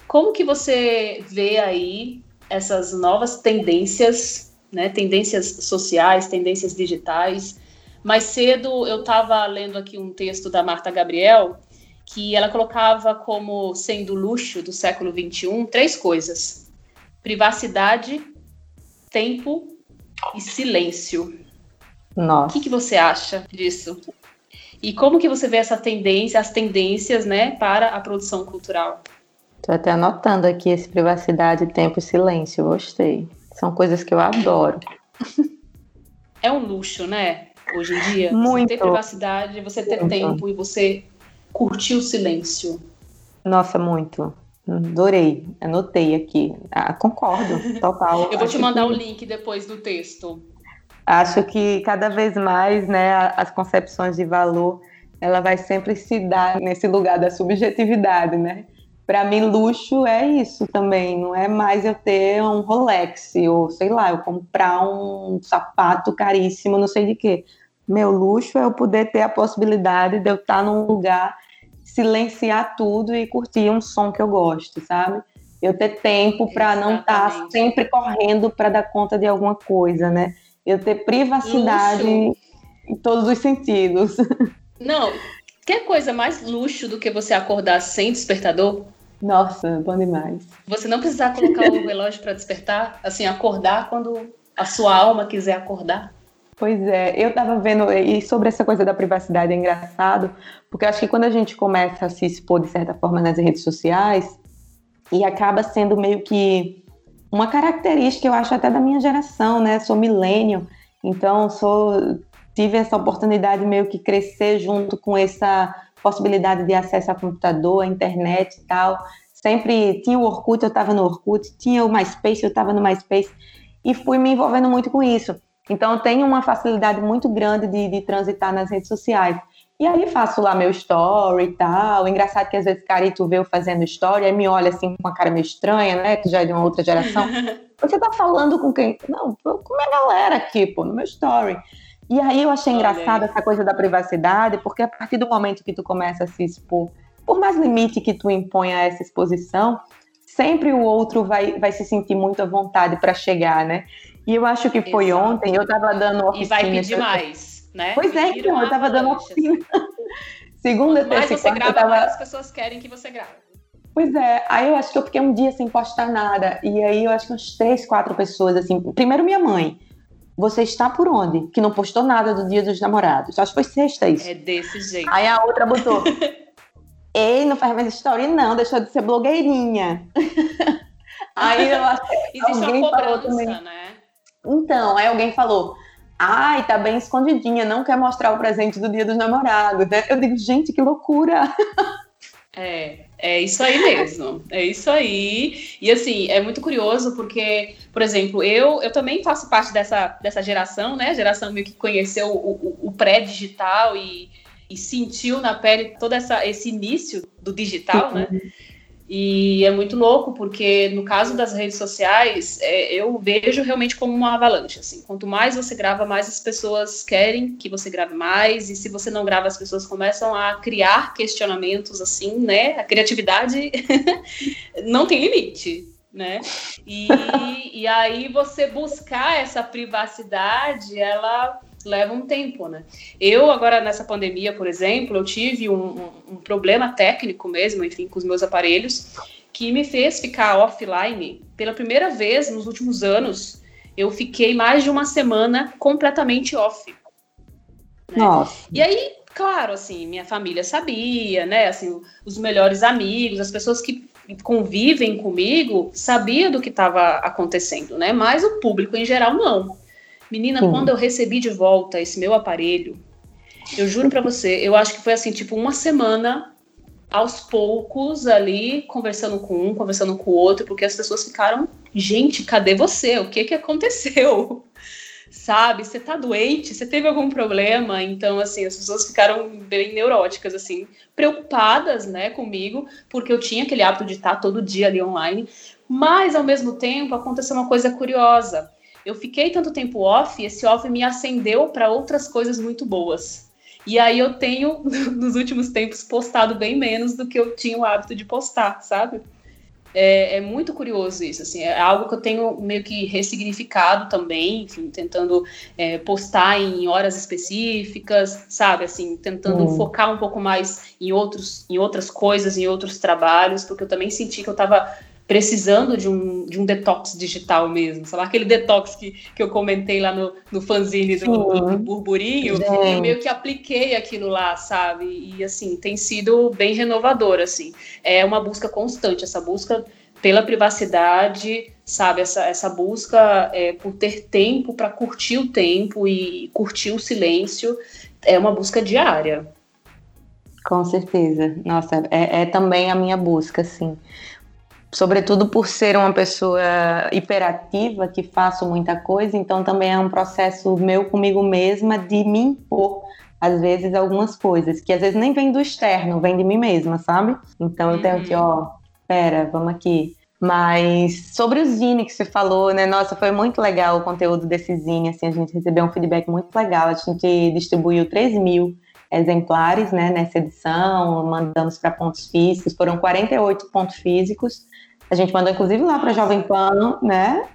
como que você vê aí essas novas tendências, né? Tendências sociais, tendências digitais. Mais cedo eu estava lendo aqui um texto da Marta Gabriel, que ela colocava como sendo luxo do século vinte e um três coisas: privacidade, tempo e silêncio. Nossa. O que, que você acha disso? E como que você vê essa tendência, as tendências, né, para a produção cultural? Estou até anotando aqui esse privacidade, tempo e silêncio, gostei. São coisas que eu adoro. É um luxo, né, hoje em dia? Muito. Você ter privacidade, você ter muito tempo e você curtir o silêncio. Nossa, muito. Adorei, anotei aqui. Ah, concordo, total. Eu vou te mandar que... o link depois do texto. Acho que cada vez mais, né, as concepções de valor, ela vai sempre se dar nesse lugar da subjetividade, né? Para mim, luxo é isso também, não é mais eu ter um Rolex ou, sei lá, eu comprar um sapato caríssimo, não sei de quê. Meu luxo é eu poder ter a possibilidade de eu estar num lugar, silenciar tudo e curtir um som que eu gosto, sabe? Eu ter tempo para não estar tá sempre correndo para dar conta de alguma coisa, né? Eu ter privacidade luxo. Em todos os sentidos. Não, que coisa mais luxo do que você acordar sem despertador? Nossa, bom demais. Você não precisar colocar o relógio para despertar, assim, acordar quando a sua alma quiser acordar. Pois é, eu tava vendo, e sobre essa coisa da privacidade é engraçado, porque eu acho que quando a gente começa a se expor de certa forma nas redes sociais, e acaba sendo meio que uma característica, eu acho, até da minha geração, né? Sou milênio, então sou, tive essa oportunidade de meio que crescer junto com essa possibilidade de acesso a computador, à internet e tal. Sempre tinha o Orkut, eu estava no Orkut, tinha o MySpace, eu estava no MySpace, e fui me envolvendo muito com isso. Então, eu tenho uma facilidade muito grande de, de transitar nas redes sociais. E aí faço lá meu story e tal. Engraçado que às vezes Carito vê eu fazendo story, aí me olha assim com uma cara meio estranha, né? Que já é de uma outra geração. Você tá falando com quem? Não, com a galera aqui, pô, no meu story. E aí eu achei engraçado essa coisa da privacidade, porque a partir do momento que tu começa a se expor, por mais limite que tu impõe a essa exposição, sempre o outro vai, vai se sentir muito à vontade para chegar, né? E eu acho que foi Exato. Ontem, eu tava dando oficina... E vai pedir essa... mais. Né? Pois Me é, então, eu tava dando oficina. Segunda, terça e quarta. Mas você grava, tava... mais as pessoas querem que você grave. Pois é, aí eu acho que eu fiquei um dia sem postar nada. E aí eu acho que uns três, quatro pessoas, assim. Primeiro, minha mãe. Você está por onde? Que não postou nada do Dia dos Namorados. Acho que foi sexta isso. É desse jeito. Aí a outra botou. Ei, não faz mais story, não. Deixou de ser blogueirinha. Aí eu acho que alguém uma falou também. Né? Então, aí alguém falou. Ai, tá bem escondidinha, não quer mostrar o presente do Dia dos Namorados, né? Eu digo, gente, que loucura! É, é isso aí mesmo, é isso aí. E assim, é muito curioso porque, por exemplo, eu, eu também faço parte dessa, dessa geração, né? Geração meio que conheceu o, o, o pré-digital e, e sentiu na pele todo essa, esse início do digital, né? E é muito louco, porque no caso das redes sociais, é, eu vejo realmente como uma avalanche, assim. Quanto mais você grava, mais as pessoas querem que você grave mais. E se você não grava, as pessoas começam a criar questionamentos, assim, né? A criatividade não tem limite, né? E, e aí você buscar essa privacidade, ela... leva um tempo, né? Eu agora nessa pandemia, por exemplo, eu tive um, um, um problema técnico mesmo, enfim, com os meus aparelhos, que me fez ficar offline. Pela primeira vez nos últimos anos, eu fiquei mais de uma semana completamente off. Né? Nossa. E aí, claro, assim, minha família sabia, né? Assim, os melhores amigos, as pessoas que convivem comigo, sabiam do que estava acontecendo, né? Mas o público em geral não. Menina, Sim. quando eu recebi de volta esse meu aparelho, eu juro pra você, eu acho que foi assim, tipo, uma semana, aos poucos, ali, conversando com um, conversando com o outro, porque as pessoas ficaram, gente, cadê você? O que que aconteceu? Sabe? Você tá doente? Você teve algum problema? Então, assim, as pessoas ficaram bem neuróticas, assim, preocupadas, né, comigo, porque eu tinha aquele hábito de estar todo dia ali online, mas, ao mesmo tempo, aconteceu uma coisa curiosa. Eu fiquei tanto tempo off, esse off me acendeu para outras coisas muito boas. E aí eu tenho, nos últimos tempos, postado bem menos do que eu tinha o hábito de postar, sabe? É, é muito curioso isso, assim, é algo que eu tenho meio que ressignificado também, enfim, tentando é, postar em horas específicas, sabe? Assim, tentando uhum. focar um pouco mais em, outros, em outras coisas, em outros trabalhos, porque eu também senti que eu estava precisando de um, de um detox digital mesmo, sei lá, aquele detox que, que eu comentei lá no, no fanzine do, do Burburinho, é. eu meio que apliquei aquilo lá, sabe, e assim, tem sido bem renovador, assim, é uma busca constante, essa busca pela privacidade, sabe, essa, essa busca é, por ter tempo para curtir o tempo e curtir o silêncio, é uma busca diária. Com certeza, nossa, é, é também a minha busca, assim, sobretudo por ser uma pessoa hiperativa, que faço muita coisa, então também é um processo meu comigo mesma de me impor, às vezes, algumas coisas, que às vezes nem vem do externo, vem de mim mesma, sabe? Então eu tenho que, ó, pera, vamos aqui. Mas sobre o zine que você falou, né? Nossa, foi muito legal o conteúdo desse zine, assim, a gente recebeu um feedback muito legal, a gente distribuiu três mil exemplares, né, nessa edição, mandamos para pontos físicos, foram quarenta e oito pontos físicos, a gente mandou inclusive lá para Jovem Pano, né,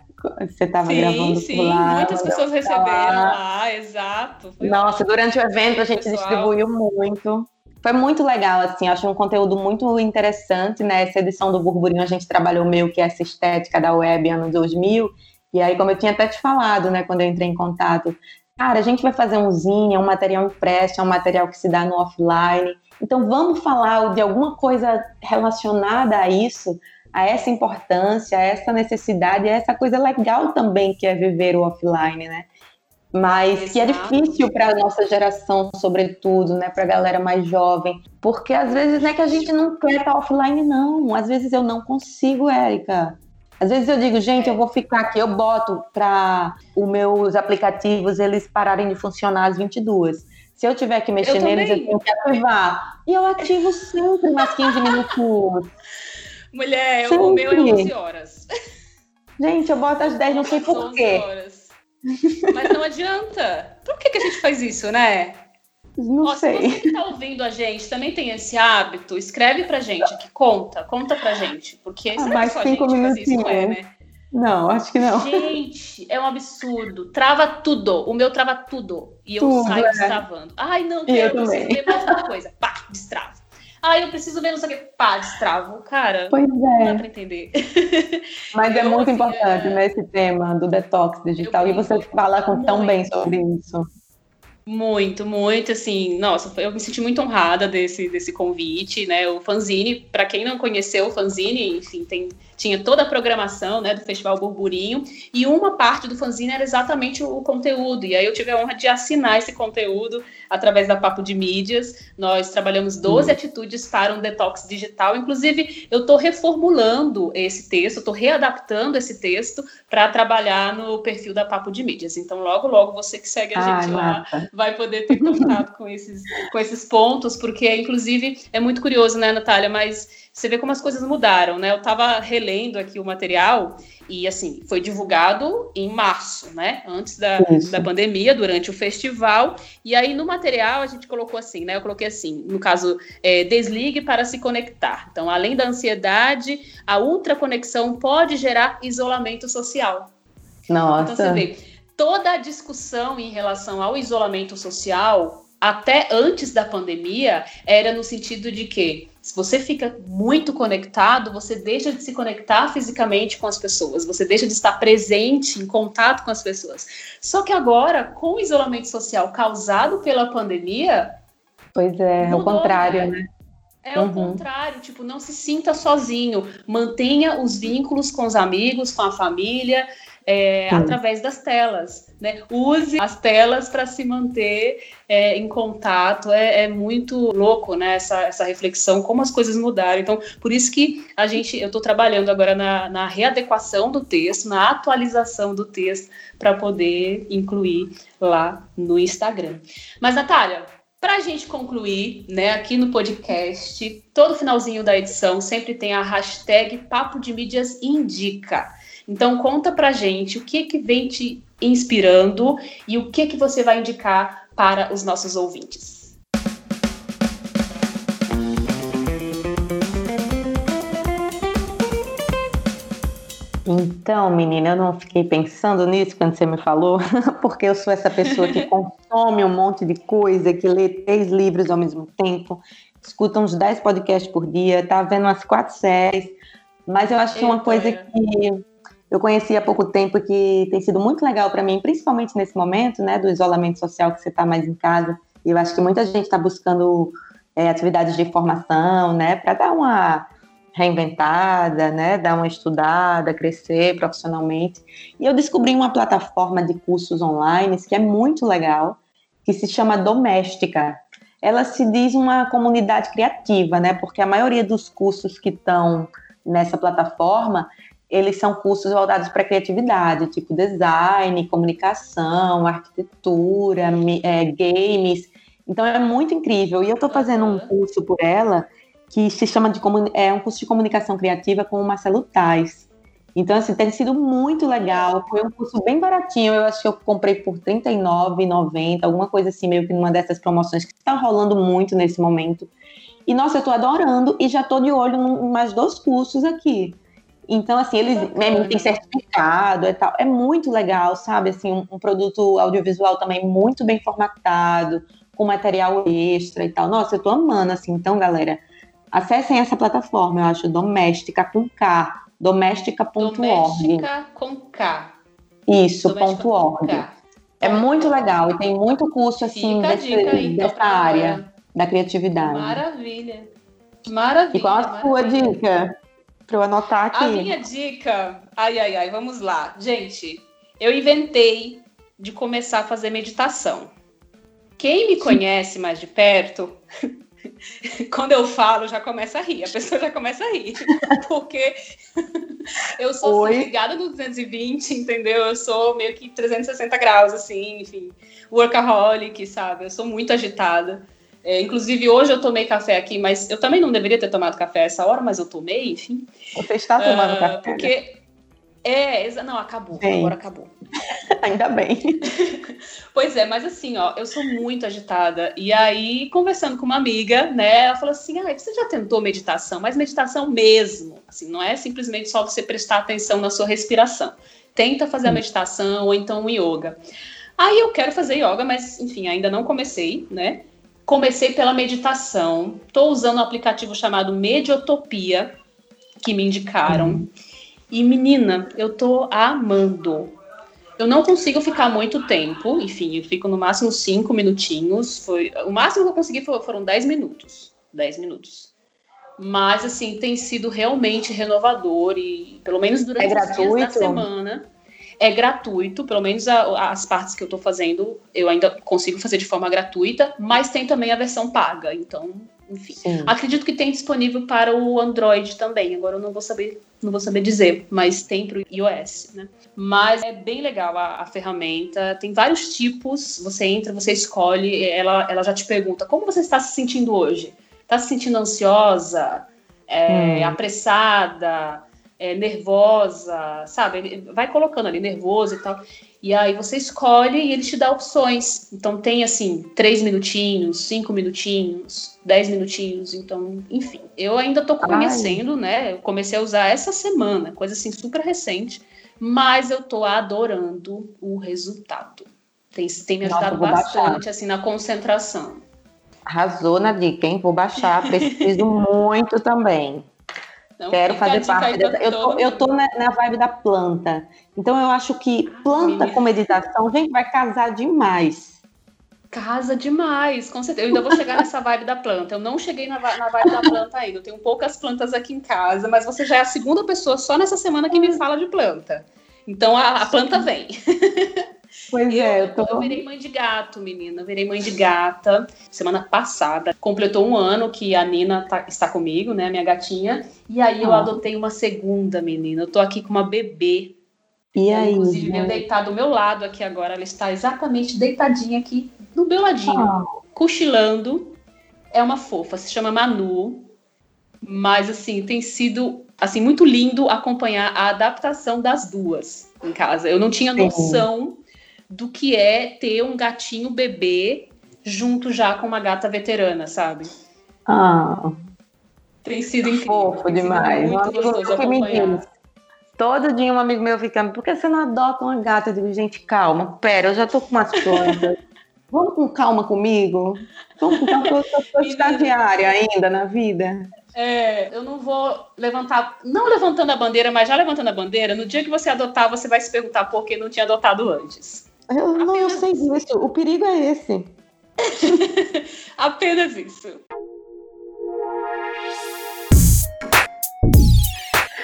você estava gravando sim, por lá. Sim, muitas pessoas receberam lá, ah, exato. Foi Nossa, durante o evento a gente pessoal. distribuiu muito, foi muito legal, assim, acho um conteúdo muito interessante, né, essa edição do Burburinho a gente trabalhou meio que essa estética da web anos dois mil, e aí como eu tinha até te falado, né, quando eu entrei em contato, cara, a gente vai fazer um zine, é um material impresso, é um material que se dá no offline, então vamos falar de alguma coisa relacionada a isso, a essa importância, a essa necessidade, a essa coisa legal também que é viver o offline, né? Mas Exato. que é difícil para a nossa geração, sobretudo, né, para a galera mais jovem, porque às vezes não é que a gente não quer estar offline, não, às vezes eu não consigo, Erika. Às vezes eu digo, gente, eu vou ficar aqui, eu boto para os meus aplicativos eles pararem de funcionar às vinte e duas. Se eu tiver que mexer eu neles, eu tenho que ativar. E eu ativo sempre mais quinze minutos. Mulher, sempre. O meu é onze horas. Gente, eu boto às dez, não sei por quê. Mas não adianta. Por que, que a gente faz isso, né? Não Ó, sei. Se você que está ouvindo a gente também tem esse hábito, escreve pra gente, que conta, conta pra gente, porque ah, mais só cinco a gente faz isso, é, né? Não, acho que não. Gente, é um absurdo, trava tudo, o meu travava tudo, e eu tudo, saio é. destravando. Ai, não, eu, eu preciso ver mais uma coisa, pá, destravo. Ai, eu preciso ver não sei o que, pá, destravo, cara, pois é. não dá pra entender. Mas eu, é muito assim, importante, é... né, esse tema do detox digital, eu e você fala com tão bem sobre isso. Muito, muito, assim, nossa, eu me senti muito honrada desse, desse convite, né, o fanzine, para quem não conheceu o fanzine, enfim, tem, tinha toda a programação, né, do Festival Burburinho, e uma parte do fanzine era exatamente o, o conteúdo, e aí eu tive a honra de assinar esse conteúdo através da Papo de Mídias, nós trabalhamos doze hum. atitudes para um detox digital, inclusive eu estou reformulando esse texto, estou readaptando esse texto para trabalhar no perfil da Papo de Mídias, então logo, logo, você que segue a ah, gente lá, mata. vai poder ter contato com esses, com esses pontos, porque, inclusive, é muito curioso, né, Natália, mas você vê como as coisas mudaram, né, eu estava relendo aqui o material e, assim, foi divulgado em março, né, antes da, da pandemia, durante o festival, e aí no material a gente colocou assim, né, eu coloquei assim, no caso, é, desligue para se conectar, então, além da ansiedade, a ultraconexão pode gerar isolamento social. Nossa! Então, você vê... Toda a discussão em relação ao isolamento social, até antes da pandemia, era no sentido de que, se você fica muito conectado, você deixa de se conectar fisicamente com as pessoas, você deixa de estar presente, em contato com as pessoas. Só que agora, com o isolamento social causado pela pandemia... Pois é, mudou, ao contrário, né? né? É o uhum. contrário, tipo, não se sinta sozinho, mantenha os vínculos com os amigos, com a família... É, através das telas, né? Use as telas para se manter é, em contato. É, é muito louco, né? Essa, essa reflexão, como as coisas mudaram. Então, por isso que a gente, eu estou trabalhando agora na, na readequação do texto, na atualização do texto, para poder incluir lá no Instagram. Mas, Natália, para a gente concluir, né, aqui no podcast, todo finalzinho da edição sempre tem a hashtag Papo de Mídias Indica. Então, conta pra gente o que que vem te inspirando e o que que você vai indicar para os nossos ouvintes. Então, menina, eu não fiquei pensando nisso quando você me falou, porque eu sou essa pessoa que consome um monte de coisa, que lê três livros ao mesmo tempo, escuta uns dez podcasts por dia, tá vendo umas quatro séries, Mas eu acho que uma coisa que eu conheci há pouco tempo e que tem sido muito legal para mim, principalmente nesse momento, né, do isolamento social, que você está mais em casa, e eu acho que muita gente está buscando é, atividades de formação, né, para dar uma reinventada, né, dar uma estudada, crescer profissionalmente. E eu descobri uma plataforma de cursos online que é muito legal, que se chama Domestika. Ela se diz uma comunidade criativa, né, porque a maioria dos cursos que estão nessa plataforma, eles são cursos voltados para criatividade, tipo design, comunicação, arquitetura, é, games. Então é muito incrível. E eu estou fazendo um curso por ela que se chama de é um curso de comunicação criativa com o Marcelo Tais. Então, assim, tem sido muito legal. Foi um curso bem baratinho. Eu acho que eu comprei por trinta e nove reais e noventa centavos, alguma coisa assim, meio que numa dessas promoções que está rolando muito nesse momento. E, nossa, eu estou adorando e já estou de olho em mais dois cursos aqui. Então, assim, eles né, têm certificado e tal. É muito legal, sabe? Assim, um, um produto audiovisual também muito bem formatado, com material extra e tal. Nossa, eu estou amando, assim. Então, galera, acessem essa plataforma, eu acho, Domestika com K. Domestika ponto org. Domestika com K. Isso, ponto org. É muito legal e tem muito curso, assim, desse, aí, dessa então, área cara. Da criatividade. Maravilha. Maravilha. E qual a sua dica? Para eu anotar aqui. A minha dica... Ai, ai, ai, vamos lá. Gente, eu inventei de começar a fazer meditação. Quem me conhece mais de perto... Quando eu falo, já começa a rir. A pessoa já começa a rir. Porque eu sou ligada no duzentos e vinte, entendeu? Eu sou meio que trezentos e sessenta graus, assim, enfim. Workaholic, sabe? Eu sou muito agitada. É, inclusive, hoje eu tomei café aqui, mas eu também não deveria ter tomado café essa hora, mas eu tomei, enfim. Você está tomando uh, café? Porque... É, exa... não, acabou. Sim. Agora acabou. Ainda bem. Pois é, mas assim, ó, eu sou muito agitada. E aí, conversando com uma amiga, né, ela falou assim, ah, você já tentou meditação? Mas meditação mesmo, assim, não é simplesmente só você prestar atenção na sua respiração. Tenta fazer a meditação ou então o yoga. Aí eu quero fazer yoga, mas, enfim, ainda não comecei, né? Comecei pela meditação. Estou usando um aplicativo chamado Mediotopia, que me indicaram. E, menina, eu tô amando. Eu não consigo ficar muito tempo. Enfim, eu fico no máximo cinco minutinhos. Foi, o máximo que eu consegui foi, foram dez minutos. Dez minutos. Mas, assim, tem sido realmente renovador. E, pelo menos durante é os dias da semana... É gratuito, pelo menos a, a, as partes que eu tô fazendo, eu ainda consigo fazer de forma gratuita, mas tem também a versão paga, então, enfim. Sim. Acredito que tem disponível para o Android também, agora eu não vou saber, não vou saber dizer, mas tem para o iOS, né? Mas é bem legal a, a ferramenta, tem vários tipos, você entra, você escolhe, ela, ela já te pergunta, como você está se sentindo hoje? Está se sentindo ansiosa? É, hum. Apressada? É, nervosa, sabe? Ele vai colocando ali, nervoso e tal. E aí você escolhe e ele te dá opções. Então tem, assim, três minutinhos, cinco minutinhos, dez minutinhos. Então, enfim. Eu ainda tô conhecendo, Ai. né? Eu comecei a usar essa semana, coisa, assim, super recente. Mas eu tô adorando o resultado. Tem, tem me ajudado Nossa, bastante, baixar. assim, na concentração. Arrasou na dica, hein? Vou baixar. Preciso muito também. Não, quero fazer parte dessa... Eu tô, eu tô na, na vibe da planta. Então, eu acho que planta Ai, com meditação, gente, vai casar demais. Casa demais, com certeza. Eu ainda vou chegar nessa vibe da planta. Eu não cheguei na, na vibe da planta ainda. Eu tenho poucas plantas aqui em casa, mas você já é a segunda pessoa só nessa semana que me fala de planta. Então, a, a planta vem. Pois eu, é, eu tô... Eu virei mãe de gato, menina. Eu virei mãe de gata. Semana passada, completou um ano que a Nina tá, está comigo, né? Minha gatinha. E aí eu ah. adotei uma segunda, menina. Eu tô aqui com uma bebê. E eu, aí? Inclusive, veio deitar do meu lado aqui agora. Ela está exatamente deitadinha aqui do meu ladinho. Ah. Cochilando. É uma fofa. Se chama Manu. Mas, assim, tem sido... Assim, muito lindo acompanhar a adaptação das duas em casa. Eu não tinha noção do que é ter um gatinho bebê junto já com uma gata veterana, sabe? Ah, tem sido incrível. Fofo demais. Um amigo meu que me diz, todo dia um amigo meu fica, por que você não adota uma gata? Eu digo, gente, calma, pera, eu já tô com umas plantas. Vamos com calma comigo? Vamos com calma, eu sou estagiária ainda na vida. É, eu não vou levantar, não levantando a bandeira, mas já levantando a bandeira, no dia que você adotar, você vai se perguntar por que não tinha adotado antes. Eu, não, eu sei disso, o perigo é esse. Apenas isso.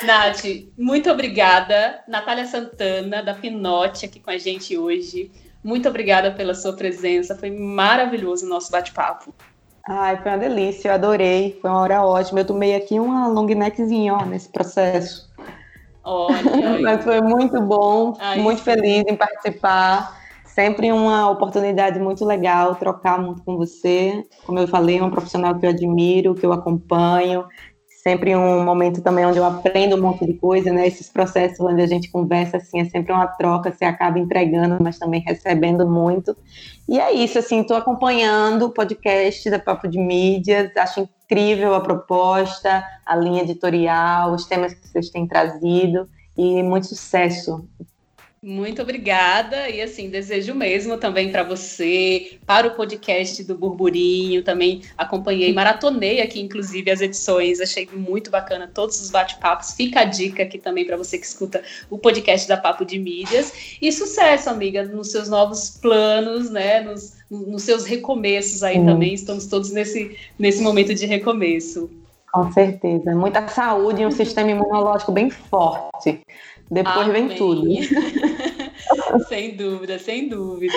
Nath, muito obrigada. Natália Santana, da Pinote, aqui com a gente hoje. Muito obrigada pela sua presença. Foi maravilhoso o nosso bate-papo. Ai, foi uma delícia, eu adorei. Foi uma hora ótima. Eu tomei aqui uma long neckzinha, ó, nesse processo. Olha, mas foi muito bom, ai, muito sim. Feliz em participar. Sempre uma oportunidade muito legal trocar muito com você. Como eu falei, é um profissional que eu admiro, que eu acompanho. Sempre um momento também onde eu aprendo um monte de coisa, né? Esses processos onde a gente conversa, assim, é sempre uma troca, você acaba entregando, mas também recebendo muito. E é isso, assim, estou acompanhando o podcast da Papo de Mídias, acho incrível a proposta, a linha editorial, os temas que vocês têm trazido, e muito sucesso. Muito obrigada, e assim, desejo mesmo também para você, para o podcast do Burburinho, também acompanhei, maratonei aqui, inclusive, as edições, achei muito bacana todos os bate-papos, fica a dica aqui também para você que escuta o podcast da Papo de Mídias, e sucesso, amiga, nos seus novos planos, né, nos, nos seus recomeços aí. Sim. Também, estamos todos nesse, nesse momento de recomeço. Com certeza, muita saúde e um sistema imunológico bem forte. Depois Amém. Vem tudo. Sem dúvida, sem dúvida.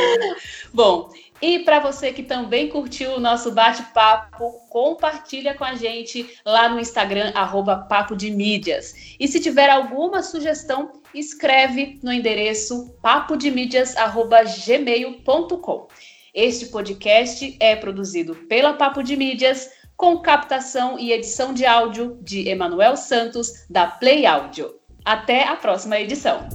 Bom, e para você que também curtiu o nosso bate-papo, compartilha com a gente lá no Instagram, arroba Papo de Mídias. E se tiver alguma sugestão, escreve no endereço papo de mídias arroba gmail ponto com. Este podcast é produzido pela Papo de Mídias, com captação e edição de áudio de Emanuel Santos, da Play Áudio. Até a próxima edição.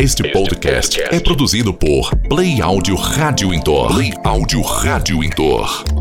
Este podcast é produzido por Play Áudio Rádio Intor. Play Áudio Rádio Intor.